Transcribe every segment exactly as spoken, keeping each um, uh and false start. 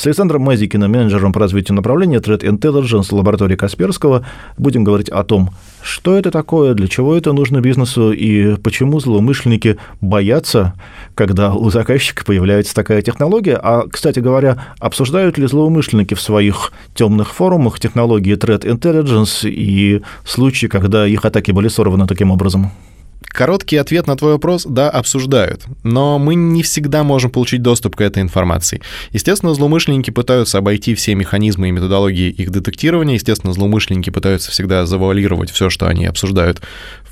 С Александром Мазикиным, менеджером по развитию направления Threat Intelligence лаборатории Касперского, будем говорить о том, что это такое, для чего это нужно бизнесу и почему злоумышленники боятся, когда у заказчика появляется такая технология. А, кстати говоря, обсуждают ли злоумышленники в своих темных форумах технологии Threat Intelligence и случаи, когда их атаки были сорваны таким образом? Короткий ответ на твой вопрос – да, обсуждают, но мы не всегда можем получить доступ к этой информации. Естественно, злоумышленники пытаются обойти все механизмы и методологии их детектирования, естественно, злоумышленники пытаются всегда завуалировать все, что они обсуждают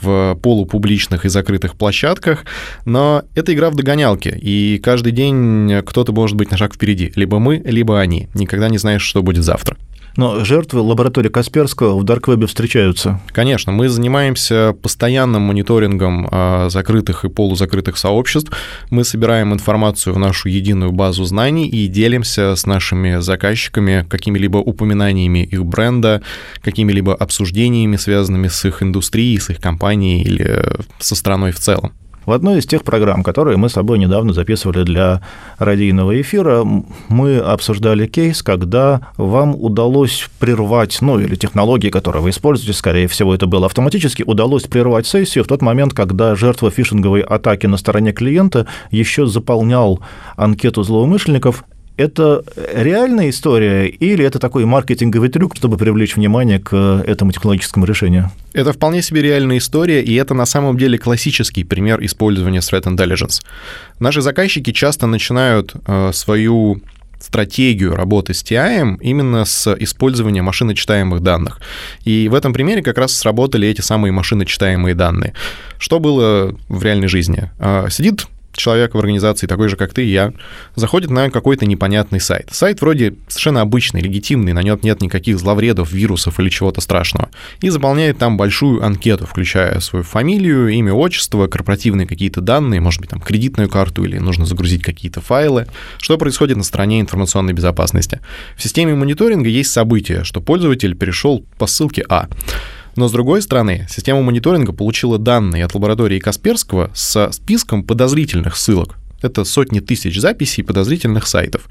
в полупубличных и закрытых площадках, но это игра в догонялки, и каждый день кто-то может быть на шаг впереди, либо мы, либо они, никогда не знаешь, что будет завтра. Но жертвы лаборатории Касперского в Дарквебе встречаются. Конечно, мы занимаемся постоянным мониторингом закрытых и полузакрытых сообществ. Мы собираем информацию в нашу единую базу знаний и делимся с нашими заказчиками какими-либо упоминаниями их бренда, какими-либо обсуждениями, связанными с их индустрией, с их компанией или со страной в целом. В одной из тех программ, которые мы с собой недавно записывали для радийного эфира, мы обсуждали кейс, когда вам удалось прервать, ну или технологии, которые вы используете, скорее всего, это было автоматически, удалось прервать сессию в тот момент, когда жертва фишинговой атаки на стороне клиента еще заполнял анкету злоумышленников. Это реальная история или это такой маркетинговый трюк, чтобы привлечь внимание к этому технологическому решению? Это вполне себе реальная история, и это на самом деле классический пример использования Threat Intelligence. Наши заказчики часто начинают э, свою стратегию работы с ти ай именно с использованием машиночитаемых данных. И в этом примере как раз сработали эти самые машиночитаемые данные. Что было в реальной жизни? Э, сидит... человек в организации, такой же, как ты и я, заходит на какой-то непонятный сайт. Сайт вроде совершенно обычный, легитимный, на нем нет никаких зловредов, вирусов или чего-то страшного. И заполняет там большую анкету, включая свою фамилию, имя, отчество, корпоративные какие-то данные, может быть, там кредитную карту или нужно загрузить какие-то файлы. Что происходит на стороне информационной безопасности? В системе мониторинга есть событие, что пользователь перешел по ссылке А. Но, с другой стороны, система мониторинга получила данные от лаборатории Касперского со списком подозрительных ссылок. Это сотни тысяч записей подозрительных сайтов.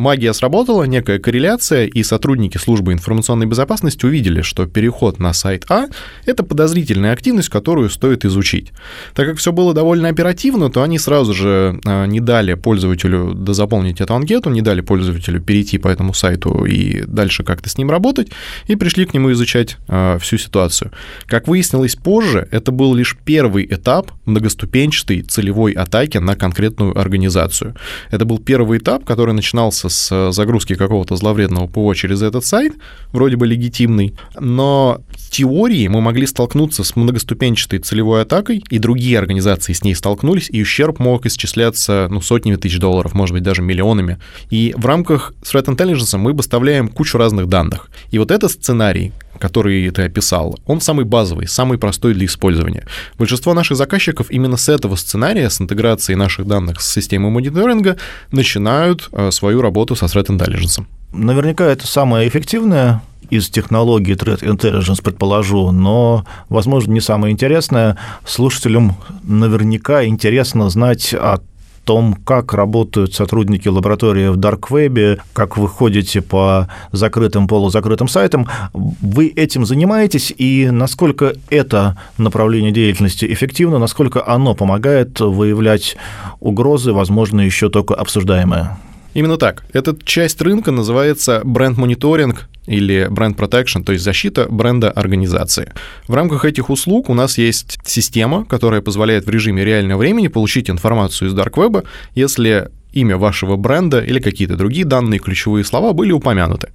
Магия сработала, некая корреляция, и сотрудники службы информационной безопасности увидели, что переход на сайт А – это подозрительная активность, которую стоит изучить. Так как все было довольно оперативно, то они сразу же не дали пользователю дозаполнить эту анкету, не дали пользователю перейти по этому сайту и дальше как-то с ним работать, и пришли к нему изучать всю ситуацию. Как выяснилось позже, это был лишь первый этап многоступенчатой целевой атаки на конкретную организацию. Это был первый этап, который начинался с загрузки какого-то зловредного ПО через этот сайт, вроде бы легитимный, но в теории мы могли столкнуться с многоступенчатой целевой атакой, и другие организации с ней столкнулись, и ущерб мог исчисляться ну, сотнями тысяч долларов, может быть, даже миллионами. И в рамках Threat Intelligence мы поставляем кучу разных данных. И вот этот сценарий, который ты описал, он самый базовый, самый простой для использования. Большинство наших заказчиков именно с этого сценария, с интеграцией наших данных с системой мониторинга, начинают свою работу со Threat Intelligence. Наверняка это самое эффективное из технологий Threat Intelligence, предположу, но, возможно, не самое интересное. Слушателям наверняка интересно знать о о том, как работают сотрудники лаборатории в Дарквебе, как вы ходите по закрытым, полузакрытым сайтам. Вы этим занимаетесь, и насколько это направление деятельности эффективно, насколько оно помогает выявлять угрозы, возможно, еще только обсуждаемые? Именно так. Эта часть рынка называется бренд-мониторинг или бренд протекшн, то есть защита бренда организации. В рамках этих услуг у нас есть система, которая позволяет в режиме реального времени получить информацию из Дарквеба, если имя вашего бренда или какие-то другие данные, ключевые слова были упомянуты.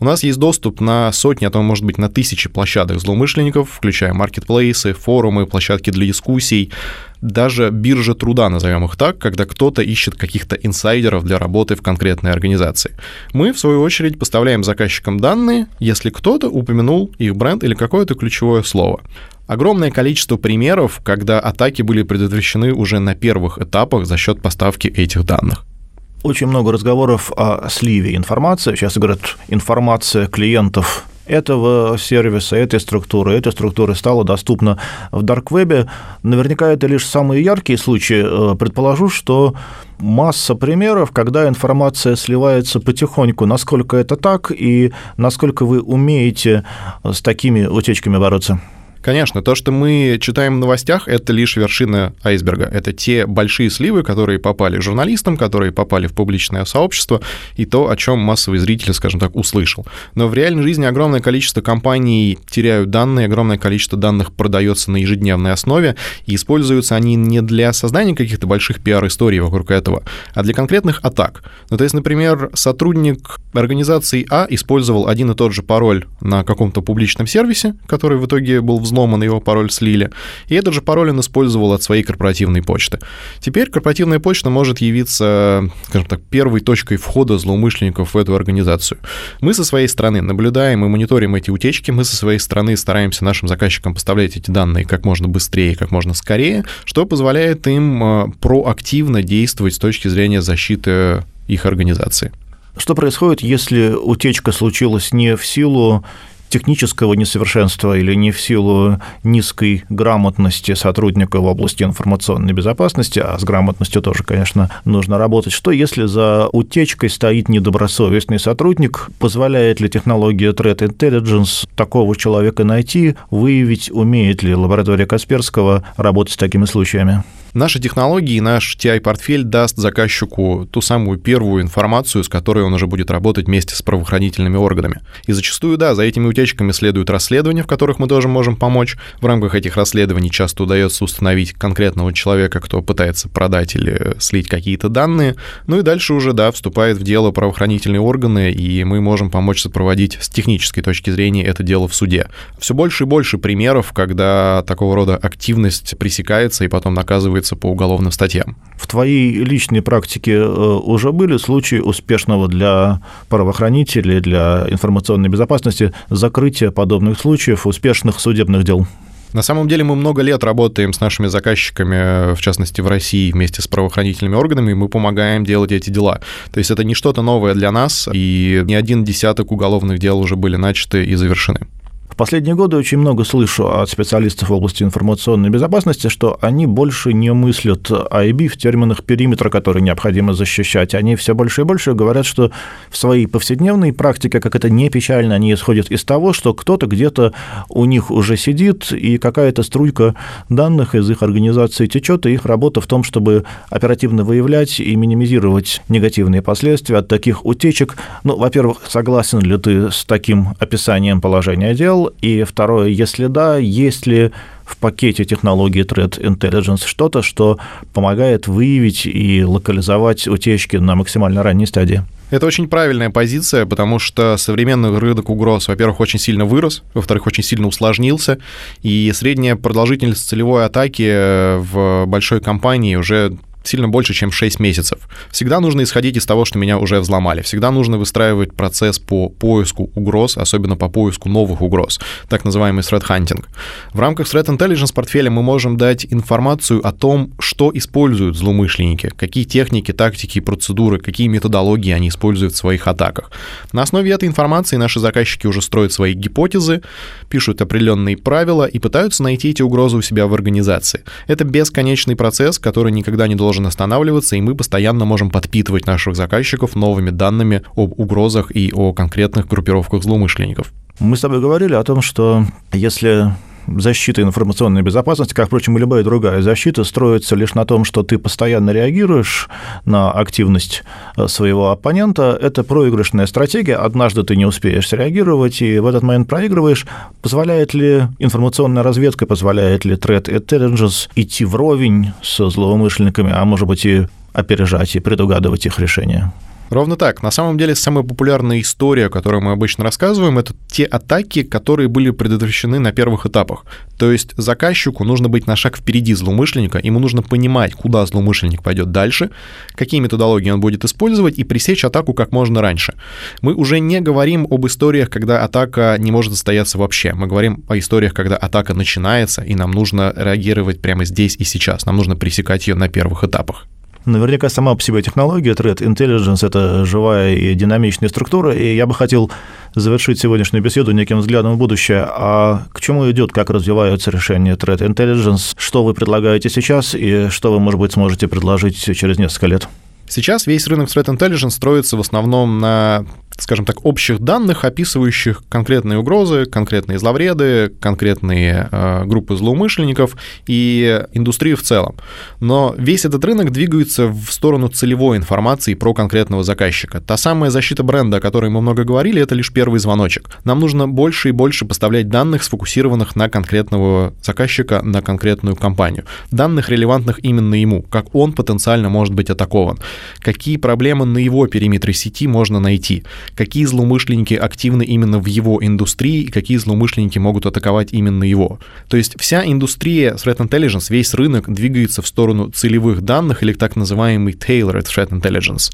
У нас есть доступ на сотни, а то, может быть, на тысячи площадок злоумышленников, включая маркетплейсы, форумы, площадки для дискуссий, даже биржа труда, назовем их так, когда кто-то ищет каких-то инсайдеров для работы в конкретной организации. Мы, в свою очередь, поставляем заказчикам данные, если кто-то упомянул их бренд или какое-то ключевое слово. Огромное количество примеров, когда атаки были предотвращены уже на первых этапах за счет поставки этих данных. Очень много разговоров о сливе информации. Сейчас говорят, информация клиентов этого сервиса, этой структуры. Эта структура стала доступна в Дарквебе. Наверняка это лишь самые яркие случаи. Предположу, что масса примеров, когда информация сливается потихоньку. Насколько это так и насколько вы умеете с такими утечками бороться? Конечно, то, что мы читаем в новостях, это лишь вершина айсберга. Это те большие сливы, которые попали журналистам, которые попали в публичное сообщество, и то, о чем массовый зритель, скажем так, услышал. Но в реальной жизни огромное количество компаний теряют данные, огромное количество данных продается на ежедневной основе, и используются они не для создания каких-то больших пиар-историй вокруг этого, а для конкретных атак. Ну, то есть, например, сотрудник организации А использовал один и тот же пароль на каком-то публичном сервисе, который в итоге был взломан, его пароль слили, и этот же пароль он использовал от своей корпоративной почты. Теперь корпоративная почта может явиться, скажем так, первой точкой входа злоумышленников в эту организацию. Мы со своей стороны наблюдаем и мониторим эти утечки, мы со своей стороны стараемся нашим заказчикам поставлять эти данные как можно быстрее, как можно скорее, что позволяет им проактивно действовать с точки зрения защиты их организации. Что происходит, если утечка случилась не в силу технического несовершенства или не в силу низкой грамотности сотрудника в области информационной безопасности, а с грамотностью тоже, конечно, нужно работать. Что, если за утечкой стоит недобросовестный сотрудник? Позволяет ли технология Threat Intelligence такого человека найти, выявить, умеет ли лаборатория Касперского работать с такими случаями? Наши технологии, наш ти ай-портфель даст заказчику ту самую первую информацию, с которой он уже будет работать вместе с правоохранительными органами. И зачастую, да, за этими утечками следуют расследования, в которых мы тоже можем помочь. В рамках этих расследований часто удается установить конкретного человека, кто пытается продать или слить какие-то данные. Ну и дальше уже, да, вступает в дело правоохранительные органы, и мы можем помочь сопроводить с технической точки зрения это дело в суде. Все больше и больше примеров, когда такого рода активность пресекается и потом наказывается по уголовным статьям. В твоей личной практике уже были случаи успешного для правоохранителей, для информационной безопасности закрытия подобных случаев, успешных судебных дел? На самом деле мы много лет работаем с нашими заказчиками, в частности в России, вместе с правоохранительными органами, и мы помогаем делать эти дела. То есть это не что-то новое для нас, и не один десяток уголовных дел уже были начаты и завершены. Последние годы очень много слышу от специалистов в области информационной безопасности, что они больше не мыслят ай би в терминах периметра, который необходимо защищать. Они все больше и больше говорят, что в своей повседневной практике, как это не печально, они исходят из того, что кто-то где-то у них уже сидит, и какая-то струйка данных из их организации течет, и их работа в том, чтобы оперативно выявлять и минимизировать негативные последствия от таких утечек. Ну, во-первых, согласен ли ты с таким описанием положения дел? И второе, если да, есть ли в пакете технологии Threat Intelligence что-то, что помогает выявить и локализовать утечки на максимально ранней стадии? Это очень правильная позиция, потому что современный рынок угроз, во-первых, очень сильно вырос, во-вторых, очень сильно усложнился, и средняя продолжительность целевой атаки в большой компании уже сильно больше, чем шесть месяцев. Всегда нужно исходить из того, что меня уже взломали. Всегда нужно выстраивать процесс по поиску угроз, особенно по поиску новых угроз, так называемый Threat Hunting. В рамках Threat Intelligence портфеля мы можем дать информацию о том, что используют злоумышленники, какие техники, тактики, процедуры, какие методологии они используют в своих атаках. На основе этой информации наши заказчики уже строят свои гипотезы, пишут определенные правила и пытаются найти эти угрозы у себя в организации. Это бесконечный процесс, который никогда не должен останавливаться, и мы постоянно можем подпитывать наших заказчиков новыми данными об угрозах и о конкретных группировках злоумышленников. Мы с тобой говорили о том, что если защита информационной безопасности, как, впрочем, и любая другая защита, строится лишь на том, что ты постоянно реагируешь на активность своего оппонента, это проигрышная стратегия, однажды ты не успеешь реагировать, и в этот момент проигрываешь. Позволяет ли информационная разведка, позволяет ли Threat Intelligence идти вровень со злоумышленниками, а может быть и опережать, и предугадывать их решения? Ровно так. На самом деле, самая популярная история, которую мы обычно рассказываем, это те атаки, которые были предотвращены на первых этапах. То есть заказчику нужно быть на шаг впереди злоумышленника, ему нужно понимать, куда злоумышленник пойдет дальше, какие методологии он будет использовать, и пресечь атаку как можно раньше. Мы уже не говорим об историях, когда атака не может состояться вообще. Мы говорим о историях, когда атака начинается, и нам нужно реагировать прямо здесь и сейчас. Нам нужно пресекать ее на первых этапах. Наверняка сама по себе технология Threat Intelligence – это живая и динамичная структура, и я бы хотел завершить сегодняшнюю беседу неким взглядом в будущее. А к чему идет, как развиваются решения Threat Intelligence? Что вы предлагаете сейчас и что вы, может быть, сможете предложить через несколько лет? Сейчас весь рынок Threat Intelligence строится в основном на, скажем так, общих данных, описывающих конкретные угрозы, конкретные зловреды, конкретные э, группы злоумышленников и индустрию в целом. Но весь этот рынок двигается в сторону целевой информации про конкретного заказчика. Та самая защита бренда, о которой мы много говорили, это лишь первый звоночек. Нам нужно больше и больше поставлять данных, сфокусированных на конкретного заказчика, на конкретную компанию. Данных, релевантных именно ему, как он потенциально может быть атакован, какие проблемы на его периметре сети можно найти, какие злоумышленники активны именно в его индустрии и какие злоумышленники могут атаковать именно его. То есть вся индустрия Threat Intelligence, весь рынок двигается в сторону целевых данных или так называемый Tailored Threat Intelligence.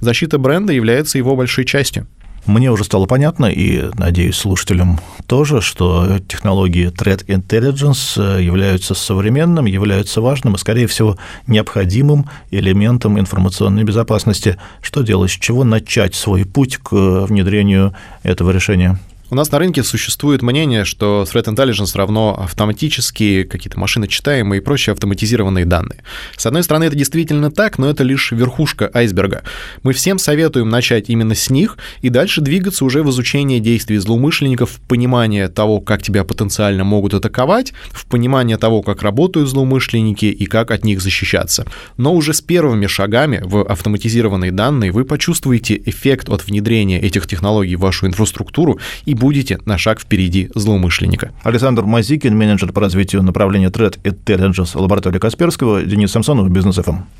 Защита бренда является его большой частью. Мне уже стало понятно, и, надеюсь, слушателям тоже, что технологии Threat Intelligence являются современным, являются важным и, скорее всего, необходимым элементом информационной безопасности. Что делать, с чего начать свой путь к внедрению этого решения? У нас на рынке существует мнение, что Threat Intelligence равно автоматические, какие-то машиночитаемые и прочие автоматизированные данные. С одной стороны, это действительно так, но это лишь верхушка айсберга. Мы всем советуем начать именно с них и дальше двигаться уже в изучение действий злоумышленников, в понимание того, как тебя потенциально могут атаковать, в понимание того, как работают злоумышленники и как от них защищаться. Но уже с первыми шагами в автоматизированные данные вы почувствуете эффект от внедрения этих технологий в вашу инфраструктуру и будете на шаг впереди злоумышленника. Александр Мазикин, менеджер по развитию направления Threat Intelligence лаборатории Касперского, Денис Самсонов, Business эф эм.